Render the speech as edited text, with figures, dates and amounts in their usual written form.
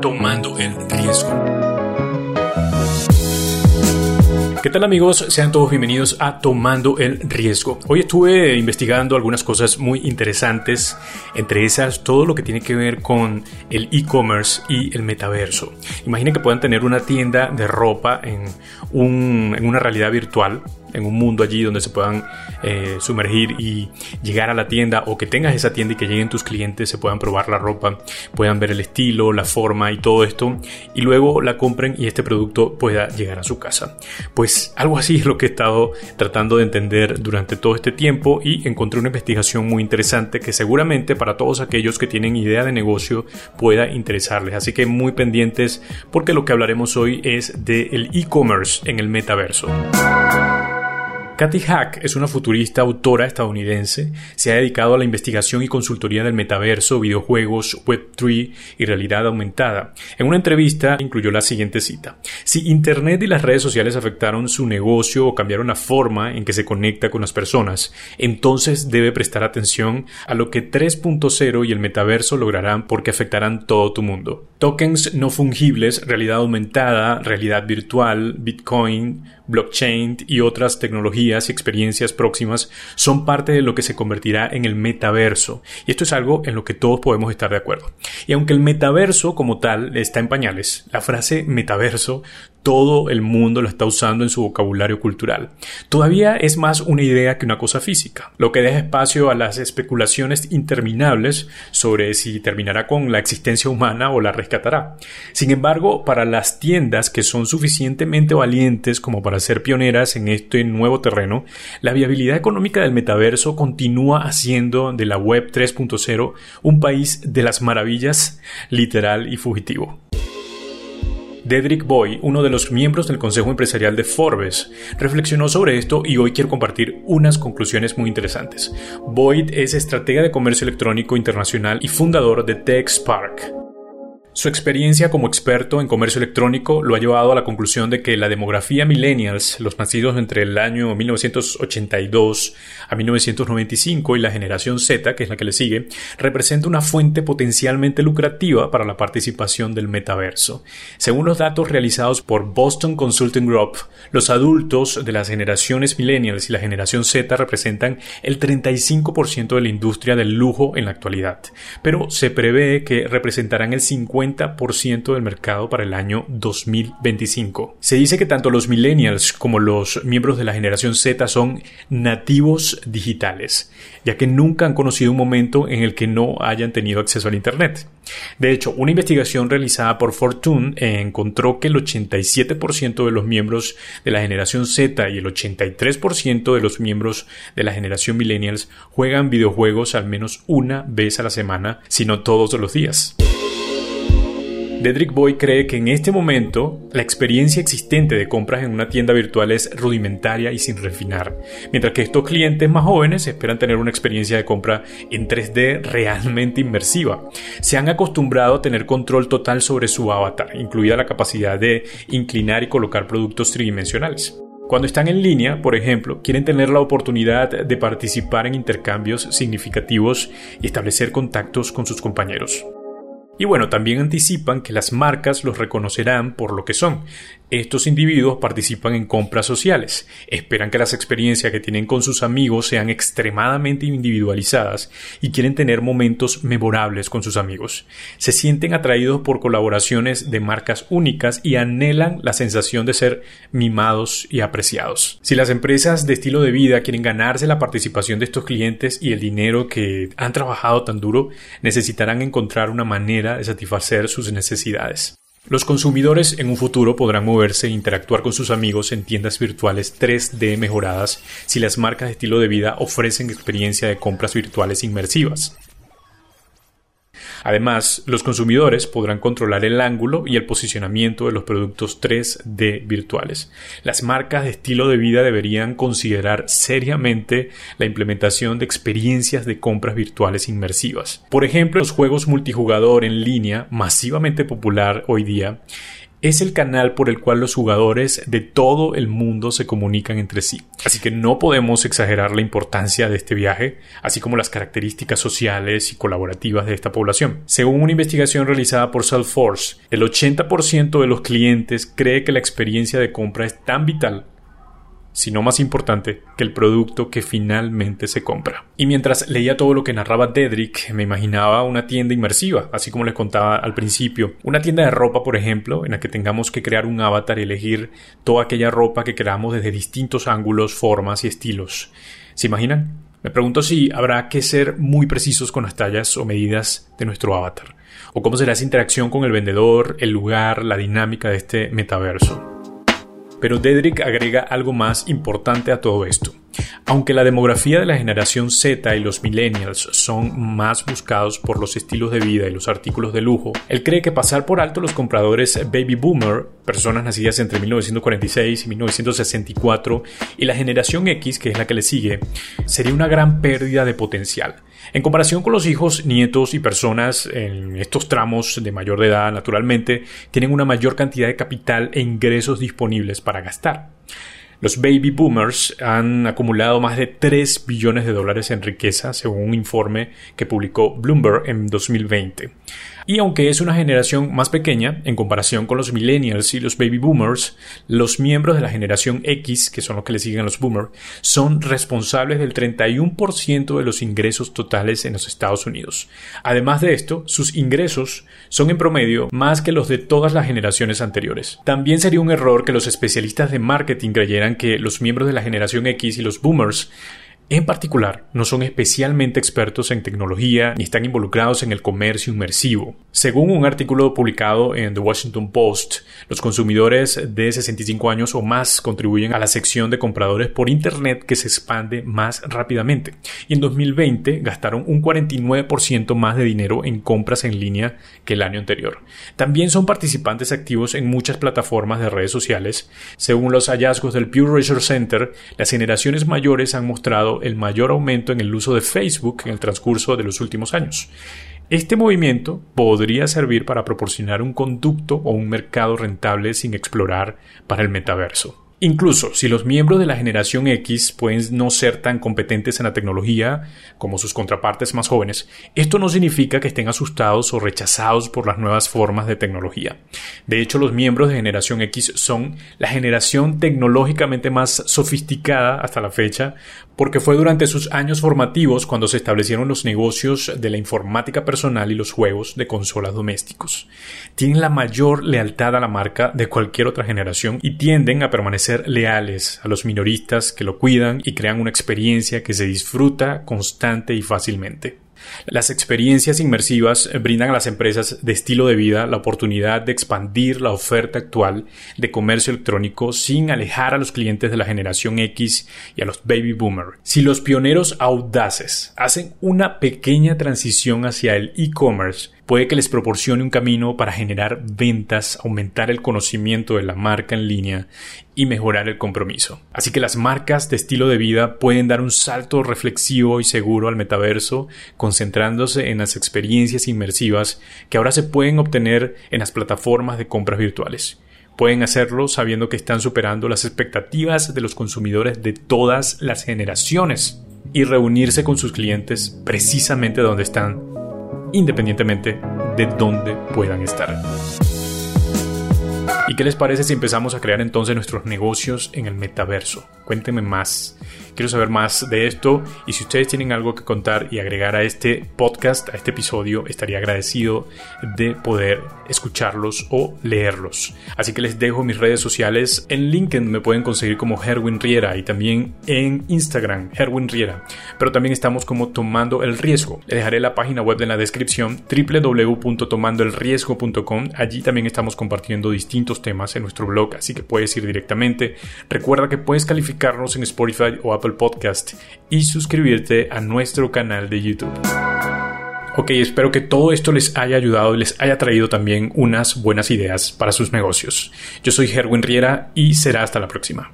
Tomando el Riesgo. ¿Qué tal, amigos? Sean todos bienvenidos a Tomando el Riesgo. Hoy estuve investigando algunas cosas muy interesantes, entre esas todo lo que tiene que ver con el e-commerce y el metaverso. Imaginen que puedan tener una tienda de ropa en una realidad virtual, en un mundo allí donde se puedan sumergir y llegar a la tienda, o que tengas esa tienda y que lleguen tus clientes, se puedan probar la ropa, puedan ver el estilo, la forma y todo esto, y luego la compren y este producto pueda llegar a su casa. Pues algo así es lo que he estado tratando de entender durante todo este tiempo, y encontré una investigación muy interesante que seguramente para todos aquellos que tienen idea de negocio pueda interesarles. Así que muy pendientes, porque lo que hablaremos hoy es del e-commerce en el metaverso. Cathy Hack es una futurista autora estadounidense. Se ha dedicado a la investigación y consultoría del metaverso, videojuegos, Web3 y realidad aumentada. En una entrevista incluyó la siguiente cita: si Internet y las redes sociales afectaron su negocio o cambiaron la forma en que se conecta con las personas, entonces debe prestar atención a lo que 3.0 y el metaverso lograrán, porque afectarán todo tu mundo. Tokens no fungibles, realidad aumentada, realidad virtual, Bitcoin, blockchain y otras tecnologías y experiencias próximas son parte de lo que se convertirá en el metaverso, y esto es algo en lo que todos podemos estar de acuerdo. Y aunque el metaverso como tal está en pañales, la frase metaverso todo el mundo lo está usando en su vocabulario cultural. Todavía es más una idea que una cosa física, lo que deja espacio a las especulaciones interminables sobre si terminará con la existencia humana o la rescatará. Sin embargo, para las tiendas que son suficientemente valientes como para ser pioneras en este nuevo terreno, la viabilidad económica del metaverso continúa haciendo de la Web 3.0 un país de las maravillas, literal y fugitivo. Dedric Boyd, uno de los miembros del Consejo Empresarial de Forbes, reflexionó sobre esto, y hoy quiero compartir unas conclusiones muy interesantes. Boyd es estratega de comercio electrónico internacional y fundador de TechSpark. Su experiencia como experto en comercio electrónico lo ha llevado a la conclusión de que la demografía millennials, los nacidos entre el año 1982 a 1995, y la generación Z, que es la que le sigue, representa una fuente potencialmente lucrativa para la participación del metaverso. Según los datos realizados por Boston Consulting Group, los adultos de las generaciones millennials y la generación Z representan el 35% de la industria del lujo en la actualidad, pero se prevé que representarán el 50% del mercado para el año 2025. Se dice que tanto los millennials como los miembros de la generación Z son nativos digitales, ya que nunca han conocido un momento en el que no hayan tenido acceso al Internet. De hecho, una investigación realizada por Fortune encontró que el 87% de los miembros de la generación Z y el 83% de los miembros de la generación millennials juegan videojuegos al menos una vez a la semana, si no todos los días. Dedric Boyd cree que en este momento la experiencia existente de compras en una tienda virtual es rudimentaria y sin refinar, mientras que estos clientes más jóvenes esperan tener una experiencia de compra en 3D realmente inmersiva. Se han acostumbrado a tener control total sobre su avatar, incluida la capacidad de inclinar y colocar productos tridimensionales. Cuando están en línea, por ejemplo, quieren tener la oportunidad de participar en intercambios significativos y establecer contactos con sus compañeros. Y bueno, también anticipan que las marcas los reconocerán por lo que son. Estos individuos participan en compras sociales, esperan que las experiencias que tienen con sus amigos sean extremadamente individualizadas y quieren tener momentos memorables con sus amigos. Se sienten atraídos por colaboraciones de marcas únicas y anhelan la sensación de ser mimados y apreciados. Si las empresas de estilo de vida quieren ganarse la participación de estos clientes y el dinero que han trabajado tan duro, necesitarán encontrar una manera de satisfacer sus necesidades. Los consumidores en un futuro podrán moverse e interactuar con sus amigos en tiendas virtuales 3D mejoradas si las marcas de estilo de vida ofrecen experiencia de compras virtuales inmersivas. Además, los consumidores podrán controlar el ángulo y el posicionamiento de los productos 3D virtuales. Las marcas de estilo de vida deberían considerar seriamente la implementación de experiencias de compras virtuales inmersivas. Por ejemplo, los juegos multijugador en línea, masivamente popular hoy día, es el canal por el cual los jugadores de todo el mundo se comunican entre sí. Así que no podemos exagerar la importancia de este viaje, así como las características sociales y colaborativas de esta población. Según una investigación realizada por Salesforce, el 80% de los clientes cree que la experiencia de compra es tan vital, si no más importante, que el producto que finalmente se compra. Y mientras leía todo lo que narraba Dedric, me imaginaba una tienda inmersiva, así como les contaba al principio. Una tienda de ropa, por ejemplo, en la que tengamos que crear un avatar y elegir toda aquella ropa que queramos desde distintos ángulos, formas y estilos. ¿Se imaginan? Me pregunto si habrá que ser muy precisos con las tallas o medidas de nuestro avatar, o cómo será esa interacción con el vendedor, el lugar, la dinámica de este metaverso. Pero Dedric agrega algo más importante a todo esto. Aunque la demografía de la generación Z y los millennials son más buscados por los estilos de vida y los artículos de lujo, él cree que pasar por alto los compradores baby boomer, personas nacidas entre 1946 y 1964, y la generación X, que es la que le sigue, sería una gran pérdida de potencial. En comparación con los hijos, nietos y personas en estos tramos de mayor edad, naturalmente, tienen una mayor cantidad de capital e ingresos disponibles para gastar. Los baby boomers han acumulado más de $3 billones en riqueza, según un informe que publicó Bloomberg en 2020. Y aunque es una generación más pequeña, en comparación con los millennials y los baby boomers, los miembros de la generación X, que son los que le siguen a los boomers, son responsables del 31% de los ingresos totales en los Estados Unidos. Además de esto, sus ingresos son en promedio más que los de todas las generaciones anteriores. También sería un error que los especialistas de marketing creyeran que los miembros de la generación X y los boomers en particular no son especialmente expertos en tecnología ni están involucrados en el comercio inmersivo. Según un artículo publicado en The Washington Post, los consumidores de 65 años o más contribuyen a la sección de compradores por internet que se expande más rápidamente. Y en 2020 gastaron un 49% más de dinero en compras en línea que el año anterior. También son participantes activos en muchas plataformas de redes sociales. Según los hallazgos del Pew Research Center, las generaciones mayores han mostrado el mayor aumento en el uso de Facebook en el transcurso de los últimos años. Este movimiento podría servir para proporcionar un conducto o un mercado rentable sin explorar para el metaverso. Incluso si los miembros de la generación X pueden no ser tan competentes en la tecnología como sus contrapartes más jóvenes, esto no significa que estén asustados o rechazados por las nuevas formas de tecnología. De hecho, los miembros de generación X son la generación tecnológicamente más sofisticada hasta la fecha, porque fue durante sus años formativos cuando se establecieron los negocios de la informática personal y los juegos de consolas domésticos. Tienen la mayor lealtad a la marca de cualquier otra generación y tienden a permanecer leales a los minoristas que lo cuidan y crean una experiencia que se disfruta constante y fácilmente. Las experiencias inmersivas brindan a las empresas de estilo de vida la oportunidad de expandir la oferta actual de comercio electrónico sin alejar a los clientes de la generación X y a los baby boomers. Si los pioneros audaces hacen una pequeña transición hacia el e-commerce, puede que les proporcione un camino para generar ventas, aumentar el conocimiento de la marca en línea y mejorar el compromiso. Así que las marcas de estilo de vida pueden dar un salto reflexivo y seguro al metaverso, concentrándose en las experiencias inmersivas que ahora se pueden obtener en las plataformas de compras virtuales. Pueden hacerlo sabiendo que están superando las expectativas de los consumidores de todas las generaciones y reunirse con sus clientes precisamente donde están, independientemente de dónde puedan estar. ¿Y qué les parece si empezamos a crear entonces nuestros negocios en el metaverso? Cuéntenme más. Quiero saber más de esto y si ustedes tienen algo que contar y agregar a este podcast, a este episodio, estaría agradecido de poder escucharlos o leerlos. Así que les dejo mis redes sociales. En LinkedIn me pueden conseguir como Herwin Riera y también en Instagram, Herwin Riera. Pero también estamos como Tomando el Riesgo. Les dejaré la página web en la descripción, www.tomandoelriesgo.com. Allí también estamos compartiendo distintos temas en nuestro blog, así que puedes ir directamente. Recuerda que puedes calificarnos en Spotify o Apple Podcast y suscribirte a nuestro canal de YouTube. Ok, espero que todo esto les haya ayudado y les haya traído también unas buenas ideas para sus negocios. Yo soy Herwin Riera y será hasta la próxima.